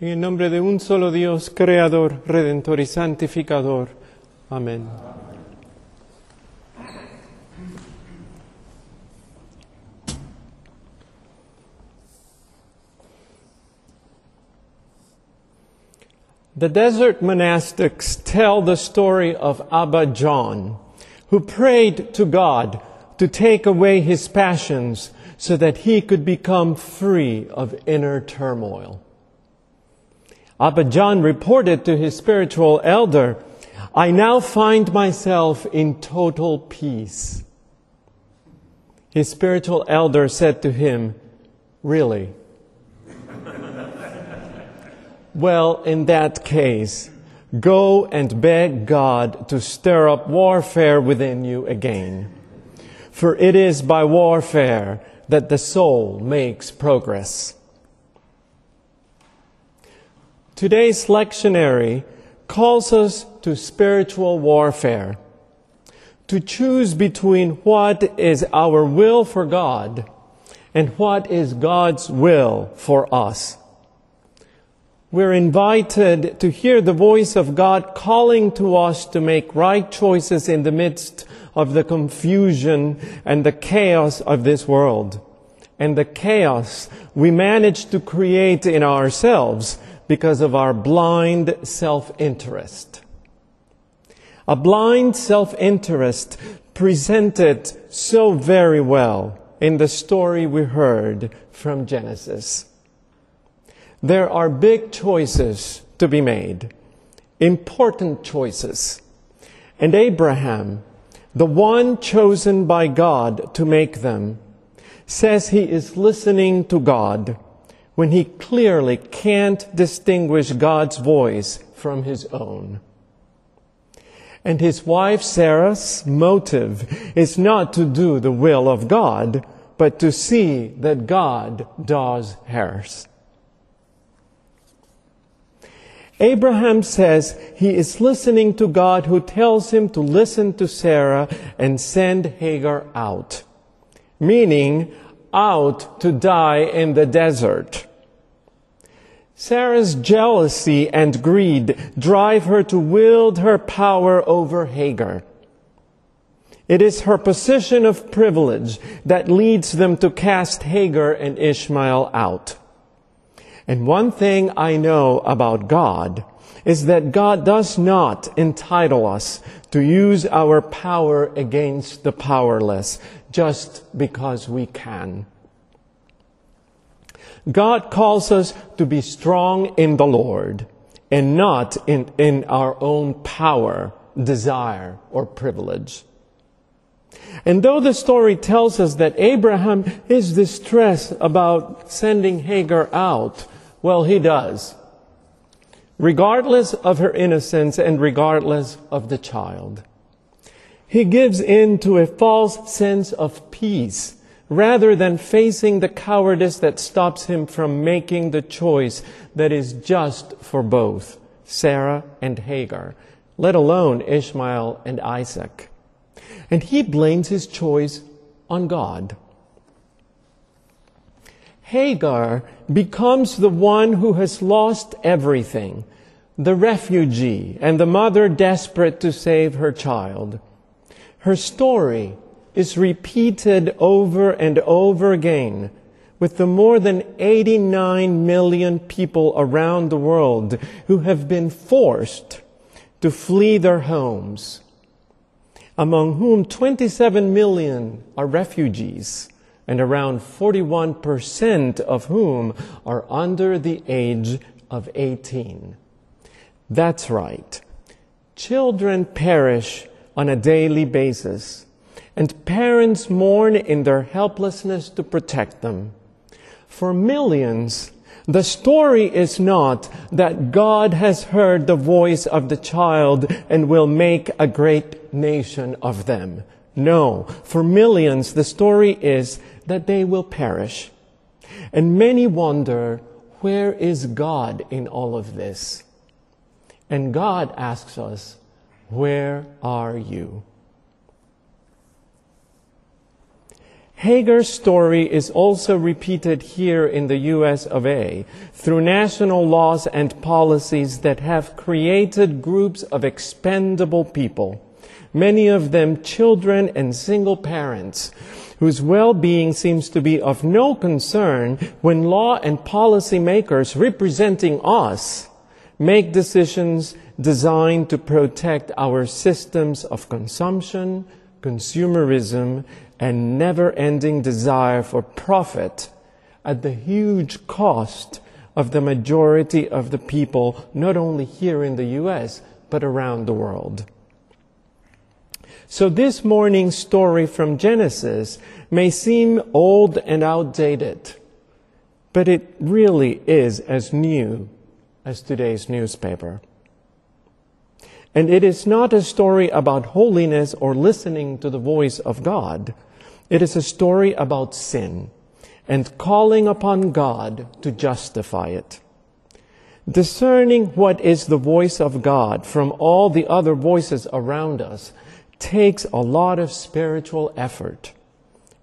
En el nombre de un solo Dios, Creador, Redentor y Santificador. Amén. The desert monastics tell the story of Abba John, who prayed to God to take away his passions so that he could become free of inner turmoil. Abba John reported to his spiritual elder, "I now find myself in total peace." His spiritual elder said to him, "Really? Well, in that case, go and beg God to stir up warfare within you again. For it is by warfare that the soul makes progress." Today's lectionary calls us to spiritual warfare, to choose between what is our will for God and what is God's will for us. We're invited to hear the voice of God calling to us to make right choices in the midst of the confusion and the chaos of this world, and the chaos we manage to create in ourselves because of our blind self-interest. A blind self-interest presented so very well in the story we heard from Genesis. There are big choices to be made, important choices. And Abraham, the one chosen by God to make them, says he is listening to God when he clearly can't distinguish God's voice from his own. And his wife Sarah's motive is not to do the will of God, but to see that God does hers. Abraham says he is listening to God, who tells him to listen to Sarah and send Hagar out, meaning out to die in the desert. Sarah's jealousy and greed drive her to wield her power over Hagar. It is her position of privilege that leads them to cast Hagar and Ishmael out. And one thing I know about God is that God does not entitle us to use our power against the powerless just because we can. God calls us to be strong in the Lord and not in our own power, desire, or privilege. And though the story tells us that Abraham is distressed about sending Hagar out, well, he does, regardless of her innocence and regardless of the child. He gives in to a false sense of peace rather than facing the cowardice that stops him from making the choice that is just for both Sarah and Hagar, let alone Ishmael and Isaac. And he blames his choice on God. Hagar becomes the one who has lost everything, the refugee and the mother desperate to save her child. Her story is repeated over and over again with the more than 89 million people around the world who have been forced to flee their homes, among whom 27 million are refugees, and around 41% of whom are under the age of 18. That's right. Children perish on a daily basis, and parents mourn in their helplessness to protect them. For millions, the story is not that God has heard the voice of the child and will make a great nation of them. No, for millions, the story is that they will perish. And many wonder, where is God in all of this? And God asks us, where are you? Hagar's story is also repeated here in the U.S. of A. through national laws and policies that have created groups of expendable people, many of them children and single parents, whose well-being seems to be of no concern when law and policy makers representing us make decisions designed to protect our systems of consumption, consumerism, and never-ending desire for profit at the huge cost of the majority of the people, not only here in the U.S., but around the world. So this morning's story from Genesis may seem old and outdated, but it really is as new as today's newspaper. And it is not a story about holiness or listening to the voice of God. It is a story about sin and calling upon God to justify it. Discerning what is the voice of God from all the other voices around us takes a lot of spiritual effort,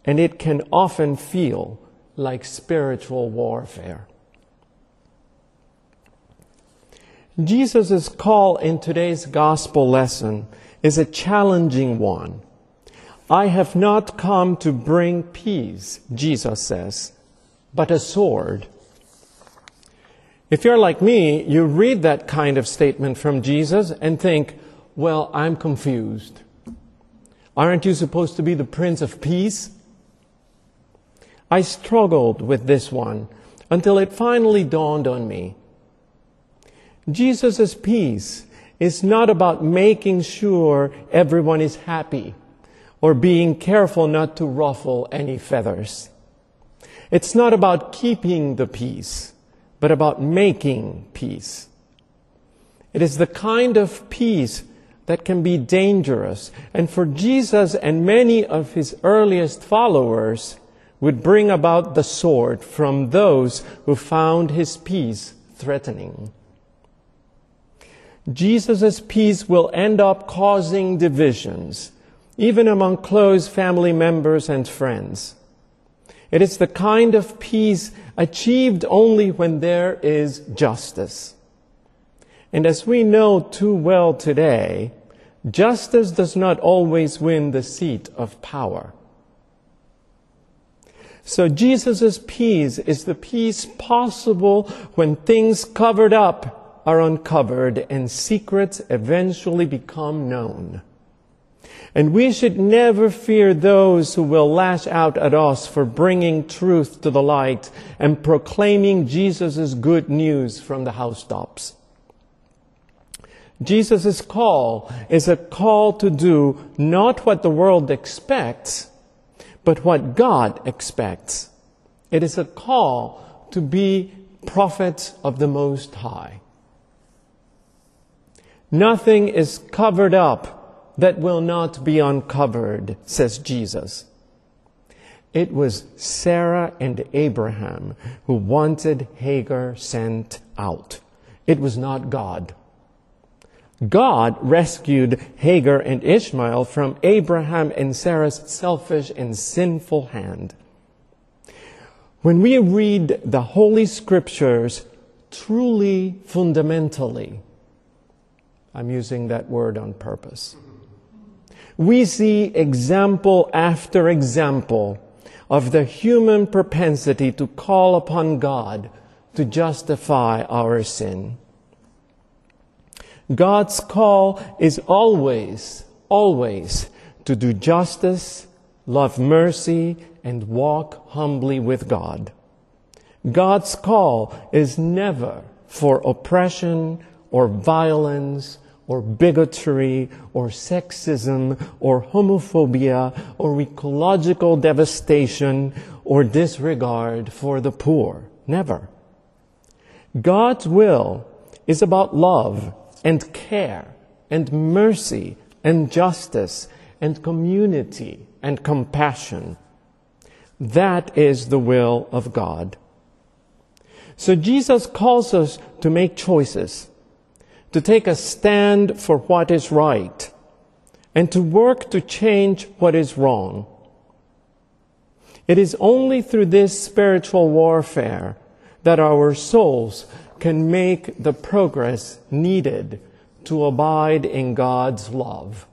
and it can often feel like spiritual warfare. Jesus' call in today's gospel lesson is a challenging one. I have not come to bring peace, Jesus says, but a sword. If you're like me, you read that kind of statement from Jesus and think, well, I'm confused. Aren't you supposed to be the Prince of Peace? I struggled with this one until it finally dawned on me. Jesus' peace is not about making sure everyone is happy or being careful not to ruffle any feathers. It's not about keeping the peace, but about making peace. It is the kind of peace that can be dangerous, and for Jesus and many of his earliest followers would bring about the sword from those who found his peace threatening. Jesus' peace will end up causing divisions, even among close family members and friends. It is the kind of peace achieved only when there is justice. And as we know too well today, justice does not always win the seat of power. So Jesus' peace is the peace possible when things covered up are uncovered and secrets eventually become known. And we should never fear those who will lash out at us for bringing truth to the light and proclaiming Jesus' good news from the housetops. Jesus' call is a call to do not what the world expects, but what God expects. It is a call to be prophets of the Most High. Nothing is covered up that will not be uncovered, says Jesus. It was Sarah and Abraham who wanted Hagar sent out. It was not God. God rescued Hagar and Ishmael from Abraham and Sarah's selfish and sinful hand. When we read the Holy Scriptures truly, fundamentally, I'm using that word on purpose, we see example after example of the human propensity to call upon God to justify our sin. God's call is always, always to do justice, love mercy, and walk humbly with God. God's call is never for oppression or violence, or bigotry, or sexism, or homophobia, or ecological devastation, or disregard for the poor. Never. God's will is about love, and care, and mercy, and justice, and community, and compassion. That is the will of God. So Jesus calls us to make choices, to take a stand for what is right, and to work to change what is wrong. It is only through this spiritual warfare that our souls can make the progress needed to abide in God's love.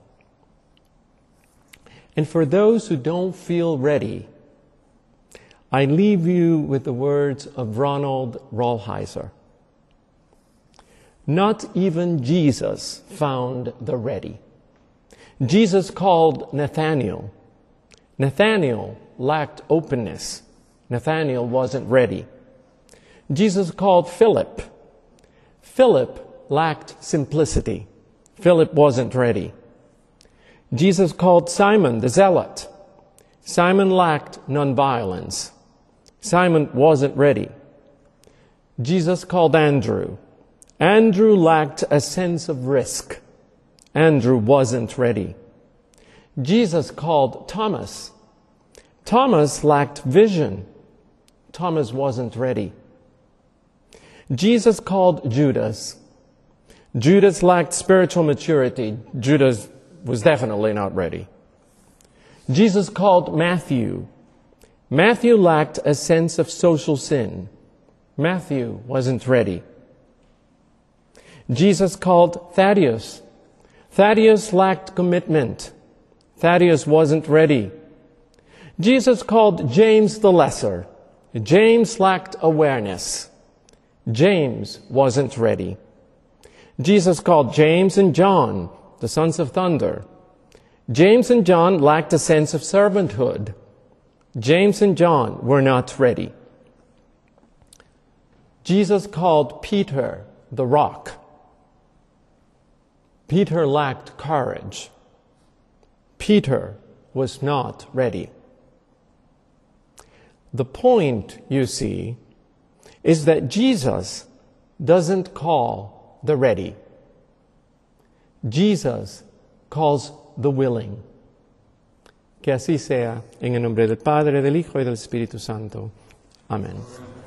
And for those who don't feel ready, I leave you with the words of Ronald Rolheiser. Not even Jesus found the ready. Jesus called Nathaniel. Nathaniel lacked openness. Nathaniel wasn't ready. Jesus called Philip. Philip lacked simplicity. Philip wasn't ready. Jesus called Simon the Zealot. Simon lacked nonviolence. Simon wasn't ready. Jesus called Andrew. Andrew lacked a sense of risk. Andrew wasn't ready. Jesus called Thomas. Thomas lacked vision. Thomas wasn't ready. Jesus called Judas. Judas lacked spiritual maturity. Judas was definitely not ready. Jesus called Matthew. Matthew lacked a sense of social sin. Matthew wasn't ready. Jesus called Thaddeus. Thaddeus lacked commitment. Thaddeus wasn't ready. Jesus called James the Lesser. James lacked awareness. James wasn't ready. Jesus called James and John, the sons of thunder. James and John lacked a sense of servanthood. James and John were not ready. Jesus called Peter the rock. Peter lacked courage. Peter was not ready. The point, you see, is that Jesus doesn't call the ready. Jesus calls the willing. Que así sea, en el nombre del Padre, del Hijo y del Espíritu Santo. Amén.